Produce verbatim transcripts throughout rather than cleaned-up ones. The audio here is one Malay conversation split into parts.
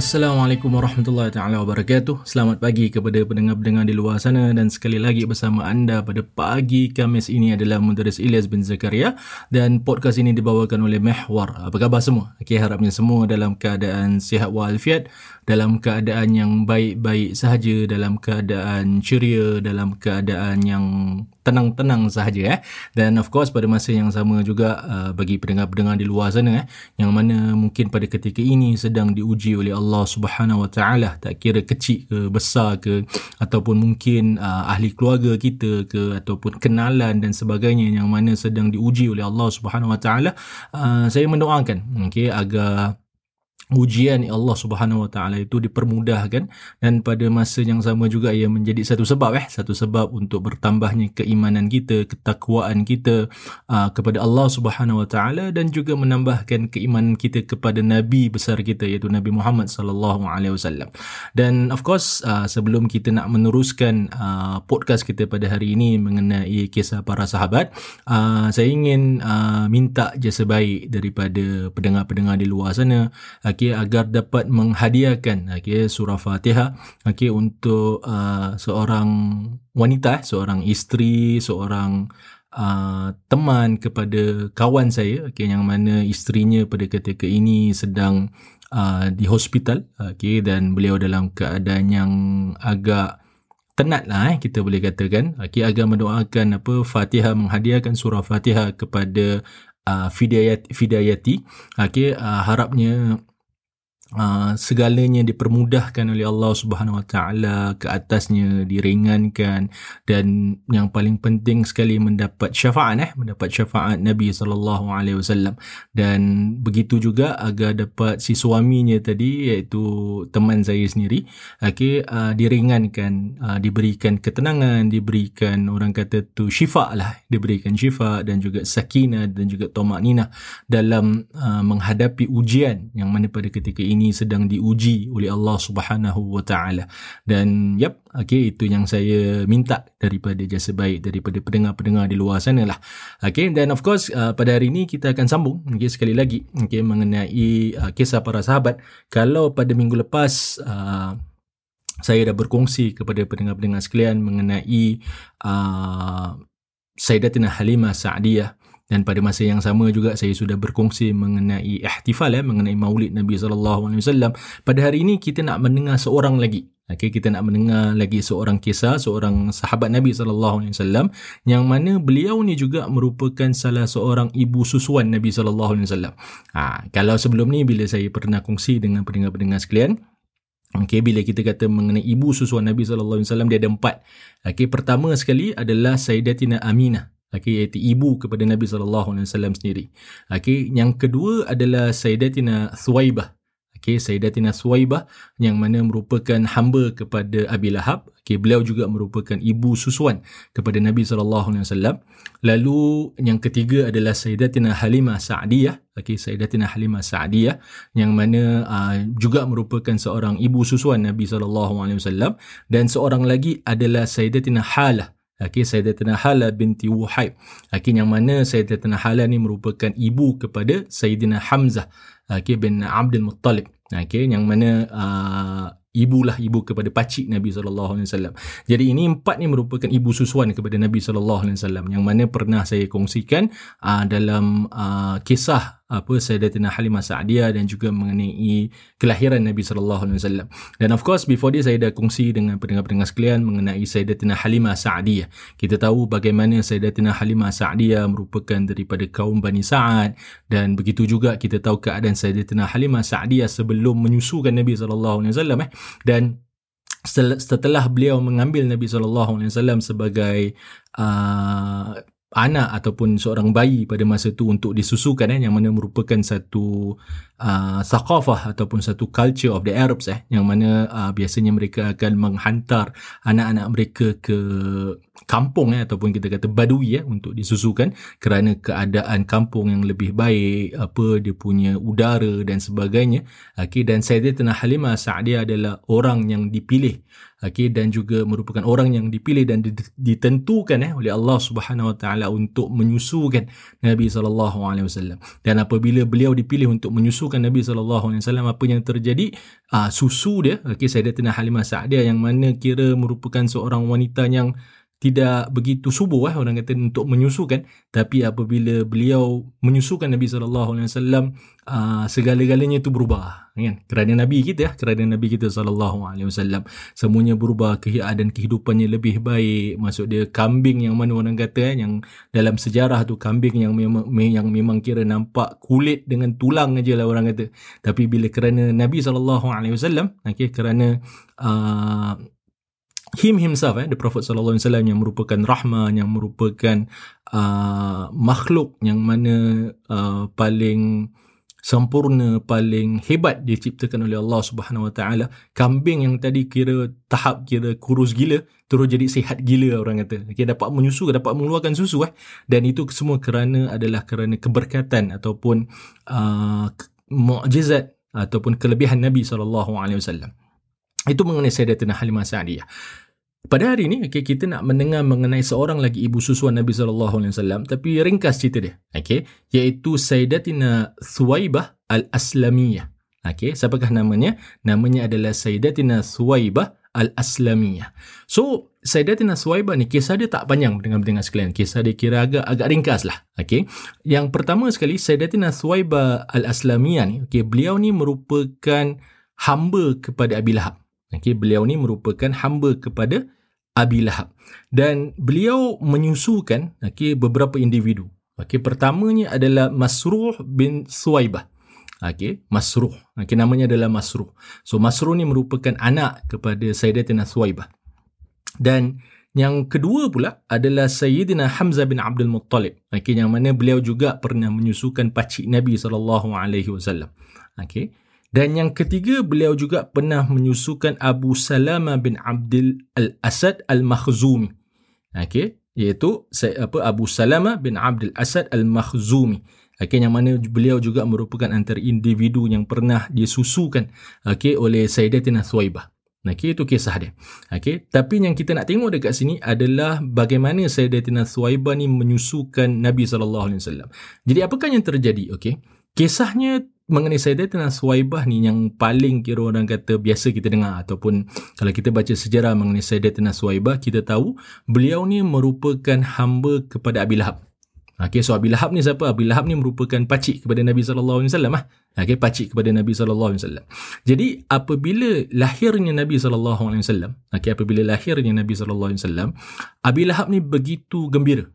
Assalamualaikum warahmatullahi ta'ala wabarakatuh. Selamat pagi kepada pendengar-pendengar di luar sana, dan sekali lagi bersama anda pada pagi Khamis ini adalah Mudaris Ilyas bin Zakaria, dan podcast ini dibawakan oleh Mehwar. Apa khabar semua? Okay, harapnya semua dalam keadaan sihat walafiat, dalam keadaan yang baik-baik sahaja, dalam keadaan ceria, dalam keadaan yang tenang-tenang sahaja eh. Dan of course pada masa yang sama juga uh, bagi pendengar-pendengar di luar sana eh, yang mana mungkin pada ketika ini sedang diuji oleh Allah Subhanahu Wa Taala, tak kira kecil ke besar ke, ataupun mungkin uh, ahli keluarga kita ke, ataupun kenalan dan sebagainya yang mana sedang diuji oleh Allah Subhanahu Wa Taala. Uh, saya mendoakan okey agar ujian Allah Subhanahu Wa Taala itu dipermudahkan, dan pada masa yang sama juga ia menjadi satu sebab eh satu sebab untuk bertambahnya keimanan kita, ketakwaan kita uh, kepada Allah Subhanahu Wa Taala, dan juga menambahkan keimanan kita kepada nabi besar kita iaitu Nabi Muhammad sallallahu alaihi wasallam. Dan of course uh, sebelum kita nak meneruskan uh, podcast kita pada hari ini mengenai kisah para sahabat, uh, saya ingin uh, minta jasa baik daripada pendengar-pendengar di luar sana uh, Okay, agar dapat menghadiahkan okay, surah Fatihah okay, untuk uh, seorang wanita, seorang isteri, seorang Uh, teman kepada kawan saya okay, yang mana isterinya pada ketika ini sedang uh, di hospital okay, dan beliau dalam keadaan yang agak tenat lah eh, kita boleh katakan okay, agar mendoakan apa Fatihah, menghadiahkan surah Fatihah kepada uh, Fidayati, Fidayati okay, uh, harapnya Uh, segalanya dipermudahkan oleh Allah Subhanahu Wa Taala, ke atasnya diringankan, dan yang paling penting sekali mendapat syafaat eh mendapat syafaat Nabi sallallahu alaihi wasallam. Dan begitu juga agar dapat si suaminya tadi iaitu teman saya sendiri okey uh, diringankan, uh, diberikan ketenangan, diberikan orang kata tu syifa lah, diberikan syifa dan juga sakinah dan juga tamakninah dalam uh, menghadapi ujian yang mana pada ketika ini sedang diuji oleh Allah Subhanahu Wa Taala. Dan yap okey, itu yang saya minta daripada jasa baik daripada pendengar-pendengar di luar sana lah okey. Dan of course uh, pada hari ini kita akan sambung okey sekali lagi okey mengenai uh, kisah para sahabat. Kalau pada minggu lepas uh, saya dah berkongsi kepada pendengar-pendengar sekalian mengenai uh, Sayyidatina Halimah Sa'adiyah, dan pada masa yang sama juga saya sudah berkongsi mengenai ihtifal eh, mengenai maulid Nabi sallallahu alaihi wasallam. Pada hari ini kita nak mendengar seorang lagi. Okay, kita nak mendengar lagi seorang kisah, seorang sahabat Nabi sallallahu alaihi wasallam yang mana beliau ni juga merupakan salah seorang ibu susuan Nabi sallallahu alaihi wasallam. Ha, kalau sebelum ni bila saya pernah kongsi dengan pendengar-pendengar sekalian, okey, bila kita kata mengenai ibu susuan Nabi sallallahu alaihi wasallam, dia ada empat. Okey, pertama sekali adalah Sayyidatina Aminah, okey, iaitu ibu kepada Nabi sallallahu alaihi wasallam sendiri. Okey, yang kedua adalah Sayyidatina Thuwaibah. Okey, Sayyidatina Thuwaibah yang mana merupakan hamba kepada Abu Lahab. Okey, beliau juga merupakan ibu susuan kepada Nabi sallallahu alaihi wasallam. Lalu yang ketiga adalah Sayyidatina Halimah Sa'adiyah. Okey, Sayyidatina Halimah Sa'adiyah yang mana uh, juga merupakan seorang ibu susuan Nabi sallallahu alaihi wasallam. Dan seorang lagi adalah Sayyidatina Hala. Okey, Sayyidatina Hala binti Wuhayb. Okey, yang mana Sayyidatina Hala ni merupakan ibu kepada Sayyidina Hamzah okay, bin Abdul Muttalib. Okey, yang mana uh, ibulah ibu kepada pakcik Nabi sallallahu alaihi wasallam. Jadi ini empat ni merupakan ibu susuan kepada Nabi sallallahu alaihi wasallam, yang mana pernah saya kongsikan uh, dalam uh, kisah apa Sayyidatina Halimah Sa'adiyah dan juga mengenai kelahiran Nabi sallallahu alaihi wasallam. Dan of course before this saya dah kongsi dengan pendengar-pendengar sekalian mengenai Sayyidatina Halimah Sa'adiyah. Kita tahu bagaimana Sayyidatina Halimah Sa'adiyah merupakan daripada kaum Bani Sa'ad, dan begitu juga kita tahu keadaan Sayyidatina Halimah Sa'adiyah sebelum menyusukan Nabi sallallahu alaihi wasallam eh. Dan setelah beliau mengambil Nabi sallallahu alaihi wasallam sebagai uh, anak ataupun seorang bayi pada masa itu untuk disusukan eh, yang mana merupakan satu uh, thaqafah ataupun satu culture of the Arabs eh, yang mana uh, biasanya mereka akan menghantar anak-anak mereka ke kampung ya, ataupun kita kata badui ya, untuk disusukan kerana keadaan kampung yang lebih baik, apa dia punya udara dan sebagainya. Okey, dan Sayyidatina Halimah Sa'adiyah adalah orang yang dipilih, okey, dan juga merupakan orang yang dipilih dan ditentukan eh, oleh Allah Subhanahu Wa Taala untuk menyusukan Nabi sallallahu alaihi wasallam. Dan apabila beliau dipilih untuk menyusukan Nabi sallallahu alaihi wasallam, apa yang terjadi? Aa, susu dia, okey, Sayyidatina Halimah Sa'adiyah yang mana kira merupakan seorang wanita yang tidak begitu subur eh, orang kata untuk menyusukan, tapi apabila beliau menyusukan Nabi sallallahu alaihi wasallam, segala-galanya itu berubah kan, kerana Nabi kita eh, kerana Nabi kita sallallahu alaihi wasallam semuanya berubah, keadaan kehidupannya lebih baik. Maksud dia, kambing yang mana orang kata eh, yang dalam sejarah tu kambing yang memang yang memang kira nampak kulit dengan tulang ajalah orang kata, tapi bila kerana Nabi sallallahu alaihi wasallam, okey, kerana uh, him himself, eh, the Prophet sallallahu alaihi wasallam yang merupakan rahmah, yang merupakan uh, makhluk yang mana uh, paling sempurna, paling hebat diciptakan oleh Allah Subhanahu Wa Taala. Kambing yang tadi kira tahap kira kurus gila terus jadi sihat gila orang kata. Okay, dapat menyusu, dapat mengeluarkan susu eh. Dan itu semua kerana adalah kerana keberkatan ataupun uh, mukjizat ataupun kelebihan Nabi sallallahu alaihi wasallam. Itu mengenai Sayyidatina Halimah Sa'adiyah. Pada hari ini, okay, kita nak mendengar mengenai seorang lagi ibu susuan Nabi sallallahu alaihi wasallam, tapi ringkas cerita dia, okay, iaitu Sayyidatina Thuwaibah Al-Aslamiyah. Okay, siapakah namanya? Namanya adalah Sayyidatina Thuwaibah Al-Aslamiyah. So, Sayyidatina Thuwaibah ni, kisah dia tak panjang pendengar-pendengar sekalian. Kisah dia kira agak agak ringkas lah. Okay. Yang pertama sekali, Sayyidatina Thuwaibah Al-Aslamiyah ni, okay, beliau ni merupakan hamba kepada Abu Lahab. Okay, beliau ni merupakan hamba kepada Abu Lahab. Dan beliau menyusukan okay, beberapa individu. Okay, pertamanya adalah Masruh bin Thuwaibah. Okay, Masruh. Okay, namanya adalah Masruh. So, Masruh ni merupakan anak kepada Sayyidatina Thuwaibah. Dan yang kedua pula adalah Sayyidina Hamzah bin Abdul Muttalib. Okay, yang mana beliau juga pernah menyusukan pakcik Nabi sallallahu alaihi wasallam. Okay. Dan yang ketiga, beliau juga pernah menyusukan Abu Salama bin Abdil Al-Asad Al-Makhzumi. Okey, iaitu apa, Abu Salama bin Abdul Asad Al-Makhzumi. Okey, yang mana beliau juga merupakan antara individu yang pernah disusukan okey oleh Sayyidatina Thuwaibah. Okey, itu kisah dia. Okey, tapi yang kita nak tengok dekat sini adalah bagaimana Sayyidatina Thuwaibah ni menyusukan Nabi sallallahu alaihi wasallam. Jadi apakah yang terjadi? Okey, kisahnya mengenai Sayyidatina Thuwaibah ni yang paling kira orang kata biasa kita dengar, ataupun kalau kita baca sejarah mengenai Sayyidatina Thuwaibah, kita tahu beliau ni merupakan hamba kepada Abu Lahab. Okey, so Abu Lahab ni siapa? Abu Lahab ni merupakan pakcik kepada Nabi sallallahu alaihi wasallam lah. Okey, pakcik kepada Nabi sallallahu alaihi wasallam. Jadi, apabila lahirnya Nabi sallallahu alaihi wasallam, okey, apabila lahirnya Nabi sallallahu alaihi wasallam, Abu Lahab ni begitu gembira.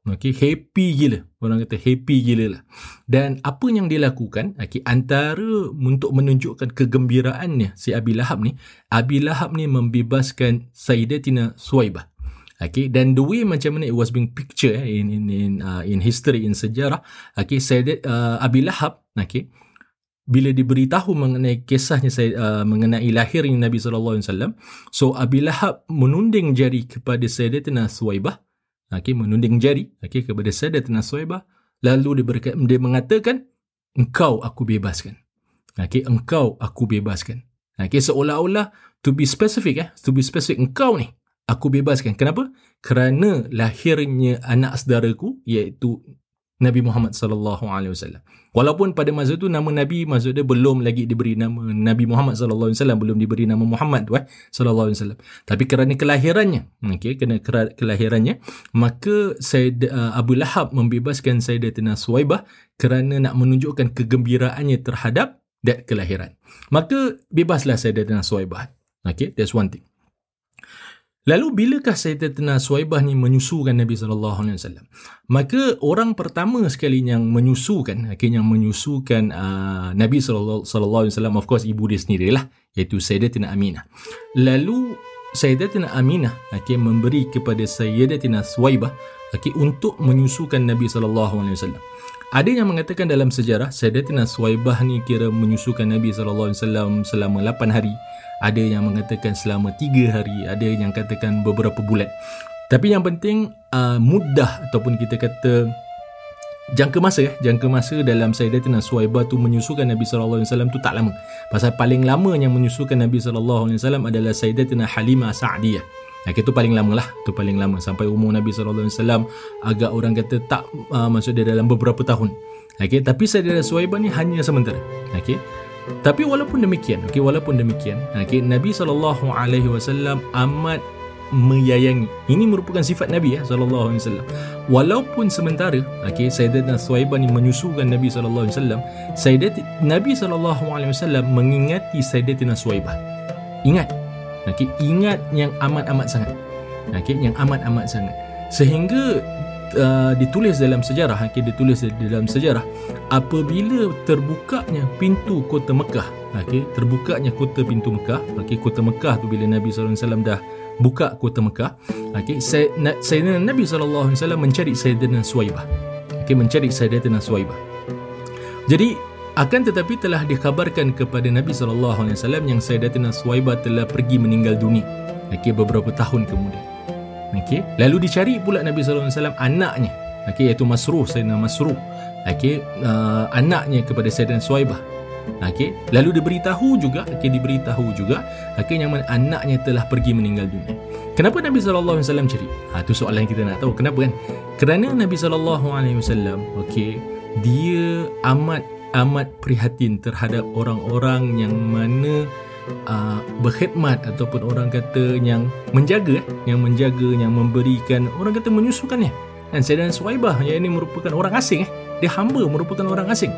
Okey, happy gila. Orang kata happy gila lah. Dan apa yang dia lakukan, okey, antara untuk menunjukkan kegembiraannya si Abu Lahab ni, Abu Lahab ni membebaskan Sayyidatina Thuwaibah. Okay, dan the way macam mana it was being picture eh, in in in, uh, in history, in sejarah, okay, Sayyidat uh, Abu Lahab, okay, bila diberitahu mengenai kisahnya uh, mengenai lahirnya Nabi sallallahu alaihi wasallam, so Abu Lahab menunding jari kepada Sayyidatina Thuwaibah, okay, menunding jari, okay, kepada Sayyidatina Thuwaibah, lalu dia, berka- dia mengatakan, engkau aku bebaskan, okay, engkau aku bebaskan, okay, seolah-olah to be specific eh, to be specific, engkau ni aku bebaskan. Kenapa? Kerana lahirnya anak saudaraku, iaitu Nabi Muhammad sallallahu alaihi wasallam. Walaupun pada masa tu nama Nabi, maksud dia belum lagi diberi nama Nabi Muhammad sallallahu alaihi wasallam, belum diberi nama Muhammad tu eh, sallallahu alaihi wasallam. Tapi kerana kelahirannya, okey, kerana kelahirannya, maka Sayyid uh, Abu Lahab membebaskan Sayyidatina Thuwaibah kerana nak menunjukkan kegembiraannya terhadap dat kelahiran. Maka bebaslah Sayyidatina Thuwaibah. Okey, that's one thing. Lalu bilakah Sayyidatina Thuwaibah ni menyusukan Nabi sallallahu alaihi wasallam? Maka orang pertama sekali yang menyusukan, akhirnya yang menyusukan uh, Nabi sallallahu alaihi wasallam, of course ibu dia sendirilah, iaitu Sayyidatina Aminah. Lalu Sayyidatina Aminah akhirnya memberi kepada Sayyidatina Thuwaibah akhirnya untuk menyusukan Nabi sallallahu alaihi wasallam. Ada yang mengatakan dalam sejarah Sayyidatina Thuwaibah ni kira menyusukan Nabi sallallahu alaihi wasallam selama lapan hari. Ada yang mengatakan selama tiga hari, ada yang katakan beberapa bulan. Tapi yang penting uh, mudah ataupun kita kata jangka masa eh? jangka masa dalam Sayyidatina Thuwaibah tu menyusukan Nabi sallallahu alaihi wasallam tu tak lama. Pasal paling lama yang menyusukan Nabi sallallahu alaihi wasallam adalah Sayyidatina Halimah Sa'adiyah. Nah, itu paling lama lah, itu paling lama sampai umur Nabi sallallahu alaihi wasallam agak orang kata tak uh, maksud dia dalam beberapa tahun. Okey, tapi Sayyidatina Thuwaibah ni hanya sementara. Okey. Tapi walaupun demikian, okey walaupun demikian, okey Nabi sallallahu alaihi wasallam amat menyayangi. Ini merupakan sifat Nabi ya sallallahu alaihi wasallam. Walaupun sementara, okey Sayyidatina Thuwaibah ni menyusukan Nabi sallallahu alaihi wasallam, Sayyidat Nabi sallallahu alaihi wasallam mengingati Sayyidatina Thuwaibah. Ingat. Okey, ingat yang amat-amat sangat. Okey, yang amat-amat sangat. Sehingga Uh, ditulis dalam sejarah okay, ditulis dalam sejarah apabila terbukanya pintu kota Mekah okay, terbukanya kota pintu Mekah okay, kota Mekah tu bila Nabi sallallahu alaihi wasallam dah buka kota Mekah okay, Sayyidina Nabi sallallahu alaihi wasallam mencari Sayyidatina Thuwaibah okay, mencari Sayyidatina Thuwaibah. Jadi akan tetapi telah dikhabarkan kepada Nabi sallallahu alaihi wasallam yang Sayyidatina Thuwaibah telah pergi meninggal dunia okay, beberapa tahun kemudian. Okay. Lalu dicari pula Nabi sallallahu alaihi wasallam anaknya okay, iaitu Masruh, Sayyidina Masruh okay, uh, anaknya kepada Sayyidatina Thuwaibah okay. Lalu diberitahu juga okay, diberitahu juga okay, yang mana anaknya telah pergi meninggal dunia. Kenapa Nabi sallallahu alaihi wasallam cari? Ha, itu soalan yang kita nak tahu. Kenapa kan? Kerana Nabi sallallahu alaihi wasallam okay, dia amat amat prihatin terhadap orang-orang yang mana Uh, berkhidmat ataupun orang kata yang menjaga yang menjaga yang memberikan orang kata menyusukannya. Dan Sayyidatina Thuwaibah yang ini merupakan orang asing eh. dia hamba merupakan orang asing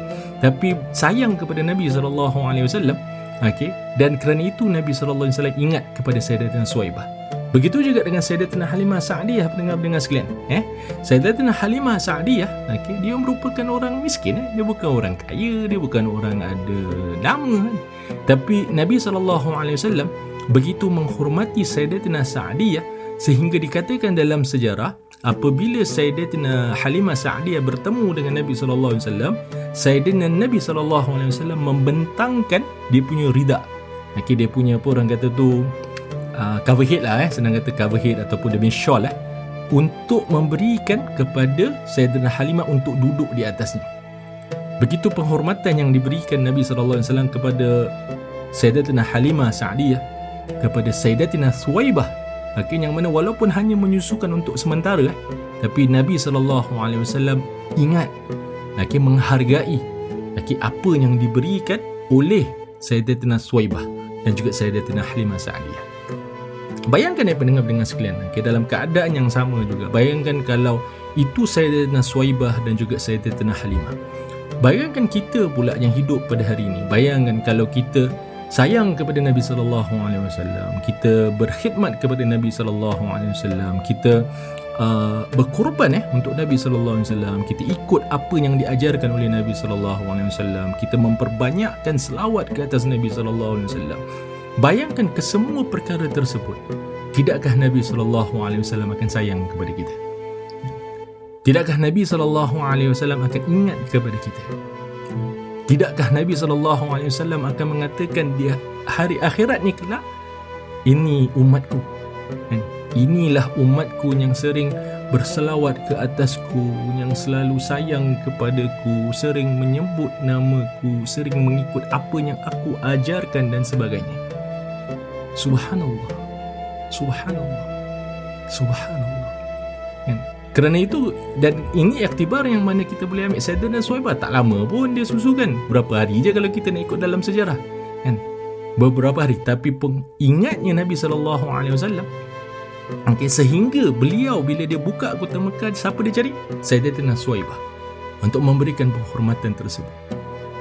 tapi sayang kepada Nabi sallallahu alaihi wasallam okay. Dan kerana itu Nabi sallallahu alaihi wasallam ingat kepada Sayyidatina Thuwaibah. Begitu juga dengan Sayyidatina Halimah Sa'adiyah. Pendengar-pendengar sekalian eh? Sayyidatina Halimah Sa'adiyah okay. dia merupakan orang miskin eh? dia bukan orang kaya, dia bukan orang ada nama kan? Tapi Nabi sallallahu alaihi wasallam begitu menghormati Sayyidatina Sa'adiyah sehingga dikatakan dalam sejarah apabila Sayyidatina Halimah Sa'adiyah bertemu dengan Nabi sallallahu alaihi wasallam, Sayyidina Nabi sallallahu alaihi wasallam membentangkan dia punya rida okay, dia punya apa orang kata tu uh, cover head lah eh, senang kata cover head ataupun dia punya shawl eh, untuk memberikan kepada Sayyidatina Halimah untuk duduk di atasnya. Begitu penghormatan yang diberikan Nabi sallallahu alaihi wasallam kepada Sayyidatina Halimah Sa'adiyah, kepada Sayyidatina Thuwaibah okay, yang mana walaupun hanya menyusukan untuk sementara eh, tapi Nabi sallallahu alaihi wasallam ingat okay, menghargai okay, apa yang diberikan oleh Sayyidatina Thuwaibah dan juga Sayyidatina Halimah Sa'adiyah. Bayangkan eh, pendengar-pendengar sekalian okay, dalam keadaan yang sama juga. Bayangkan kalau itu Sayyidatina Thuwaibah dan juga Sayyidatina Halimah. Bayangkan kita pula yang hidup pada hari ini. Bayangkan kalau kita sayang kepada Nabi sallallahu alaihi wasallam, kita berkhidmat kepada Nabi sallallahu alaihi wasallam, kita uh, berkorban eh, untuk Nabi sallallahu alaihi wasallam, kita ikut apa yang diajarkan oleh Nabi sallallahu alaihi wasallam, kita memperbanyakkan selawat ke atas Nabi sallallahu alaihi wasallam. Bayangkan kesemua perkara tersebut, tidakkah Nabi sallallahu alaihi wasallam akan sayang kepada kita? Tidakkah Nabi sallallahu alaihi wasallam akan ingat kepada kita? Tidakkah Nabi sallallahu alaihi wasallam akan mengatakan dia hari akhirat ni kelak, ini umatku, inilah umatku yang sering berselawat ke atasku, yang selalu sayang kepadaku, sering menyebut namaku, sering mengikut apa yang aku ajarkan dan sebagainya. Subhanallah, Subhanallah, Subhanallah. Kan? Kerana itu, dan ini iktibar yang mana kita boleh ambil Sayyidatina Thuwaibah. Tak lama pun dia susukan, berapa hari je kalau kita nak ikut dalam sejarah kan, beberapa hari. Tapi pengingatnya Nabi sallallahu alaihi wasallam okay, sehingga beliau bila dia buka kota Mekah, siapa dia cari? Sayyidatina Thuwaibah, untuk memberikan penghormatan tersebut.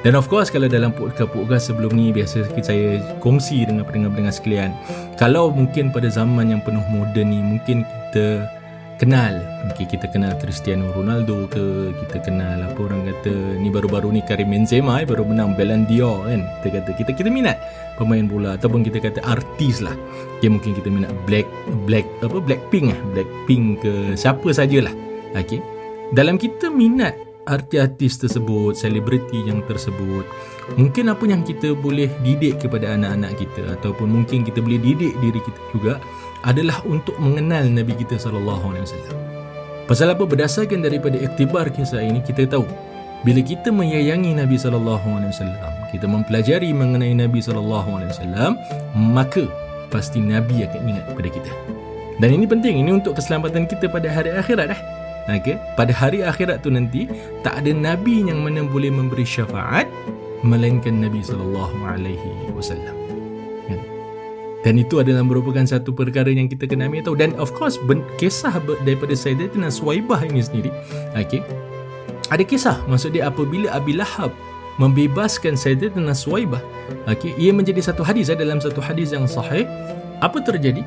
Dan of course, kalau dalam podcast-podcast sebelum ni, biasa saya kongsi dengan pendengar-pendengar sekalian, kalau mungkin pada zaman yang penuh moden ni, mungkin kita kenal okay, kita kenal Cristiano Ronaldo ke, kita kenal apa orang kata ni baru-baru ni Karim Benzema eh, baru menang Ballon d'Or kan, kita kata kita kita minat pemain bola ataupun kita kata artis lah okay, mungkin kita minat black black apa Blackpink lah, Blackpink ke siapa sajalah okey. Dalam kita minat artis-artis tersebut, selebriti yang tersebut, mungkin apa yang kita boleh didik kepada anak-anak kita ataupun mungkin kita boleh didik diri kita juga adalah untuk mengenal Nabi kita sallallahu alaihi wasallam. Pasal apa? Berdasarkan daripada iktibar kisah ini, kita tahu bila kita menyayangi Nabi sallallahu alaihi wasallam, kita mempelajari mengenai Nabi sallallahu alaihi wasallam, maka pasti Nabi akan ingat kepada kita. Dan ini penting, ini untuk keselamatan kita pada hari akhirat dah. Okay? Pada hari akhirat tu nanti tak ada Nabi yang mana boleh memberi syafaat melainkan Nabi sallallahu alaihi wasallam. Dan itu adalah merupakan satu perkara yang kita kena ambil tahu. Dan of course, ben- kisah daripada Sayyidatina Thuwaibah ini sendiri, okay, ada kisah, maksud dia apabila Abu Lahab membebaskan Sayyidatina Thuwaibah, okay, ia menjadi satu hadis dalam satu hadis yang sahih. Apa terjadi?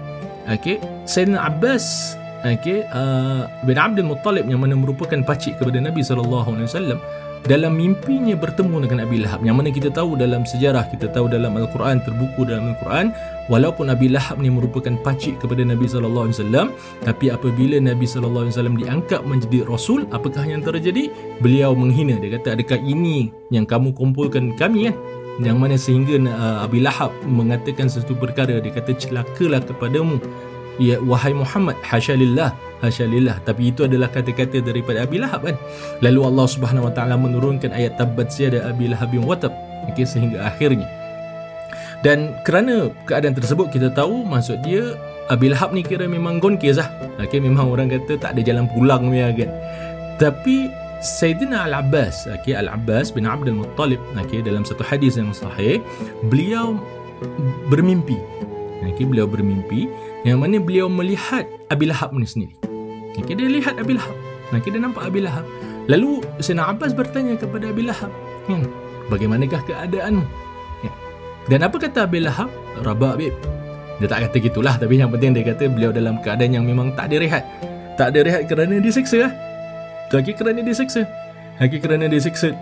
Okay, Sayyidina Abbas okay, uh, bin Abdul Muttalib yang mana merupakan pakcik kepada Nabi sallallahu alaihi wasallam, dalam mimpinya bertemu dengan Abu Lahab, yang mana kita tahu dalam sejarah, kita tahu dalam Al-Quran, terbuku dalam Al-Quran, walaupun Abu Lahab ni merupakan pakcik kepada Nabi sallallahu alaihi wasallam, tapi apabila Nabi sallallahu alaihi wasallam diangkat menjadi Rasul, apakah yang terjadi? Beliau menghina. Dia kata, adakah ini yang kamu kumpulkan kami kan? Yang mana sehingga uh, Abu Lahab mengatakan sesuatu perkara. Dia kata, celakalah kepadamu, ya wahai Muhammad, hasyalillah, hasyalillah. Tapi itu adalah kata-kata daripada Abu Lahab kan. Lalu Allah Subhanahu Wa Taala menurunkan ayat tabbat yada Abi Lahab wa tab, okay, sehingga akhirnya. Dan kerana keadaan tersebut, kita tahu maksud dia Abu Lahab ni kira memang gonkis lah, okay, memang orang kata tak ada jalan pulang dia kan. Tapi Sayyidina Al-Abbas, okay, Al-Abbas bin Abdul Muttalib, okay, dalam satu hadis yang sahih, beliau bermimpi, okay, beliau bermimpi yang mana beliau melihat Abu Lahab ni sendiri. Okay, dia lihat Abu Lahab. Okay, dia nampak Abu Lahab. Lalu Sayyidina Abbas bertanya kepada Abu Lahab, hmm, bagaimanakah keadaanmu? Ya. Dan apa kata Abu Lahab? Rabak babe. Dia tak kata gitulah, tapi yang penting dia kata beliau dalam keadaan yang memang tak ada rehat. Tak ada rehat kerana disiksa lah. Okay, kerana disiksa. Okay, kerana disiksa.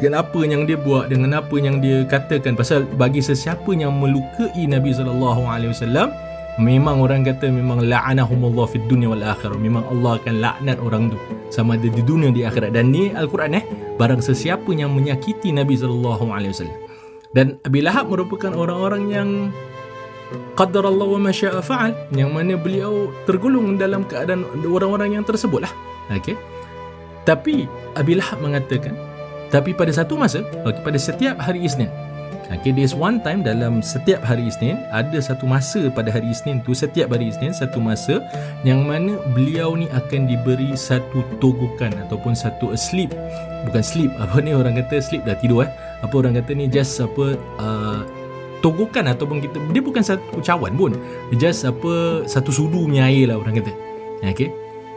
Dengan apa yang dia buat, dengan apa yang dia katakan. Pasal bagi sesiapa yang melukai Nabi sallallahu alaihi wasallam, memang orang kata memang la'anahumullah fid dunya wal akhirah, memang Allah akan laknat orang tu sama ada di dunia di akhirat. Dan ni Al-Quran eh, barang sesiapa yang menyakiti Nabi sallallahu alaihi wasallam. Dan Abu Lahab merupakan orang-orang yang qadarallahu wa ma syaa fa'al, yang mana beliau tergolong dalam keadaan orang-orang yang tersebut lah, okay. Tapi Abu Lahab mengatakan, tapi pada satu masa, okay, pada setiap hari Isnin, okay, there's one time dalam setiap hari Isnin, ada satu masa pada hari Isnin tu, setiap hari Isnin satu masa yang mana beliau ni akan diberi satu togokan ataupun satu sleep, bukan sleep, apa ni orang kata sleep dah tidur eh, apa orang kata ni just apa uh, togokan ataupun kita, dia bukan satu cawan pun, just apa satu sudu punya air lah orang kata, okay,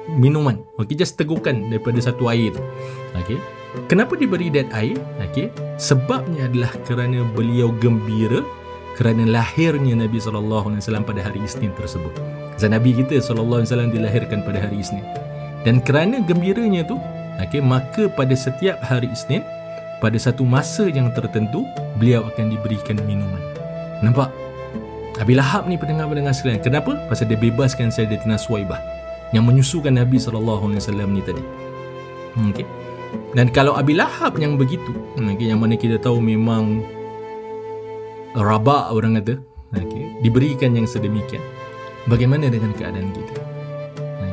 minuman, okay, just tegukan daripada satu air tu, okay. Kenapa diberi dat air? Okay. Sebabnya adalah kerana beliau gembira kerana lahirnya Nabi sallallahu alaihi wasallam pada hari Isnin tersebut. Sebab Nabi kita sallallahu alaihi wasallam dilahirkan pada hari Isnin. Dan kerana gembiranya tu, okay, maka pada setiap hari Isnin, pada satu masa yang tertentu, beliau akan diberikan minuman. Nampak? Abu Lahab ni pendengar-pendengar sekalian, kenapa? Pasal dia bebaskan Sayyidatina Thuwaibah yang menyusukan Nabi sallallahu alaihi wasallam ni tadi. Okay. Dan kalau Abu Lahab yang begitu, okay, yang mana kita tahu memang rabak orang kata, okay, diberikan yang sedemikian, bagaimana dengan keadaan kita?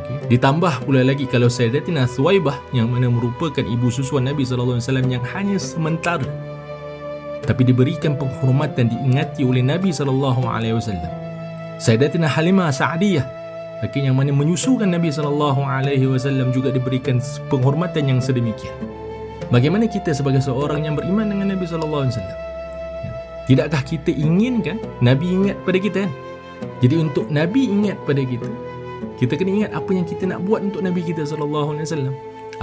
Okay. Ditambah pula lagi kalau Sayyidatina Thuwaibah yang mana merupakan ibu susuan Nabi sallallahu alaihi wasallam yang hanya sementara, tapi diberikan penghormatan, diingati oleh Nabi sallallahu alaihi wasallam. Sayyidatina Halimah Sa'adiyah, okay, yang mana menyusukan Nabi sallallahu alaihi wasallam juga diberikan penghormatan yang sedemikian. Bagaimana kita sebagai seorang yang beriman dengan Nabi sallallahu alaihi wasallam? Tidakkah kita inginkan Nabi ingat pada kita? Jadi untuk Nabi ingat pada kita, kita kena ingat apa yang kita nak buat untuk Nabi kita sallallahu alaihi wasallam.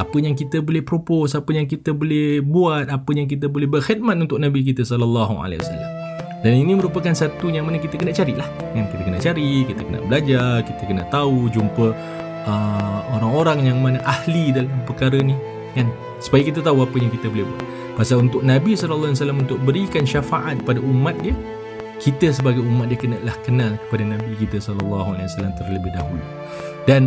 Apa yang kita boleh propose, apa yang kita boleh buat, apa yang kita boleh berkhidmat untuk Nabi kita sallallahu alaihi wasallam. Dan ini merupakan satu yang mana kita kena carilah. Kita kena cari, kita kena belajar, kita kena tahu, jumpa uh, orang-orang yang mana ahli dalam perkara ni kan, supaya kita tahu apa yang kita boleh buat. Pasal untuk Nabi sallallahu alaihi wasallam untuk berikan syafaat pada umat dia, kita sebagai umat dia kena lah kenal kepada Nabi kita sallallahu alaihi wasallam terlebih dahulu. Dan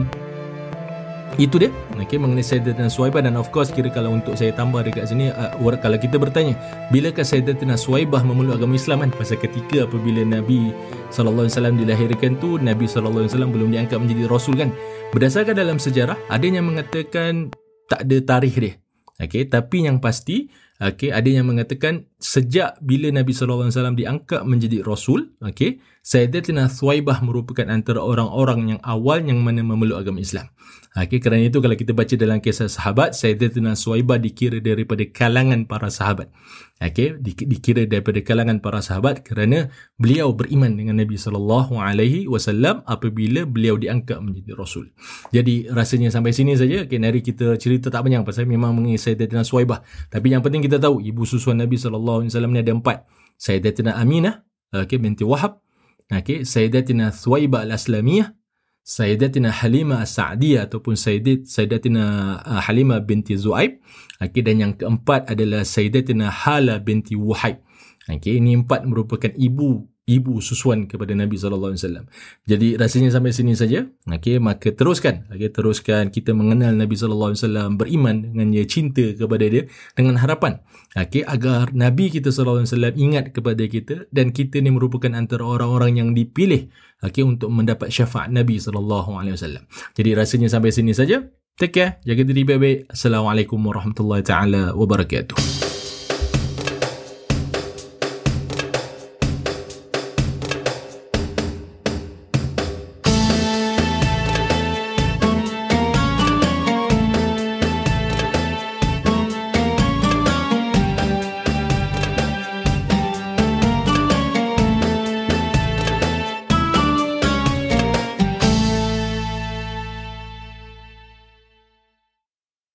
Itu dia okay, mengenai Sayyidatina Thuwaibah. Dan of course, kira kalau untuk saya tambah dekat sini, uh, kalau kita bertanya bilakah Sayyidatina Thuwaibah memeluk agama Islam kan? Pasal ketika apabila Nabi sallallahu alaihi wasallam dilahirkan tu, Nabi sallallahu alaihi wasallam belum diangkat menjadi Rasul kan. Berdasarkan dalam sejarah, ada yang mengatakan tak ada tarikh dia okay, tapi yang pasti okay, ada yang mengatakan sejak bila Nabi sallallahu alaihi wasallam diangkat menjadi Rasul okay, Sayyidatina Thuwaibah merupakan antara orang-orang yang awal yang mana memeluk agama Islam. Okay, kerana itu kalau kita baca dalam kisah sahabat, Sayyidatina Thuwaibah dikira daripada kalangan para sahabat. Okay, di, dikira daripada kalangan para sahabat kerana beliau beriman dengan Nabi sallallahu alaihi wasallam apabila beliau diangkat menjadi Rasul. Jadi rasanya sampai sini saja. Okay, hari kita cerita tak panjang pasal memang mengenai Sayyidatina Thuwaibah. Tapi yang penting kita tahu ibu susuan Nabi sallallahu alaihi wasallam ni ada empat. Sayyidatina Aminah okay, binti Wahab. Okay, Sayyidatina Thuwaibah Al-Aslamiyah, Sayyidatina Halimah Sa'adiyah ataupun Sayyidat, Sayyidatina uh, Halimah binti Zu'aib. Okay, dan yang keempat adalah Sayyidatina Hala binti Wuhayb. Okay, ini empat merupakan ibu ibu susuan kepada Nabi sallallahu alaihi wasallam. Jadi rasanya sampai sini saja. Okay, maka teruskan. Okay, teruskan kita mengenal Nabi sallallahu alaihi wasallam, beriman dengannya, cinta kepada dia dengan harapan okay, agar Nabi kita sallallahu alaihi wasallam ingat kepada kita dan kita ni merupakan antara orang-orang yang dipilih okay, untuk mendapat syafaat Nabi sallallahu alaihi wasallam. Jadi rasanya sampai sini saja. Take care. Jaga diri baik-baik. Assalamualaikum warahmatullahi taala wabarakatuh.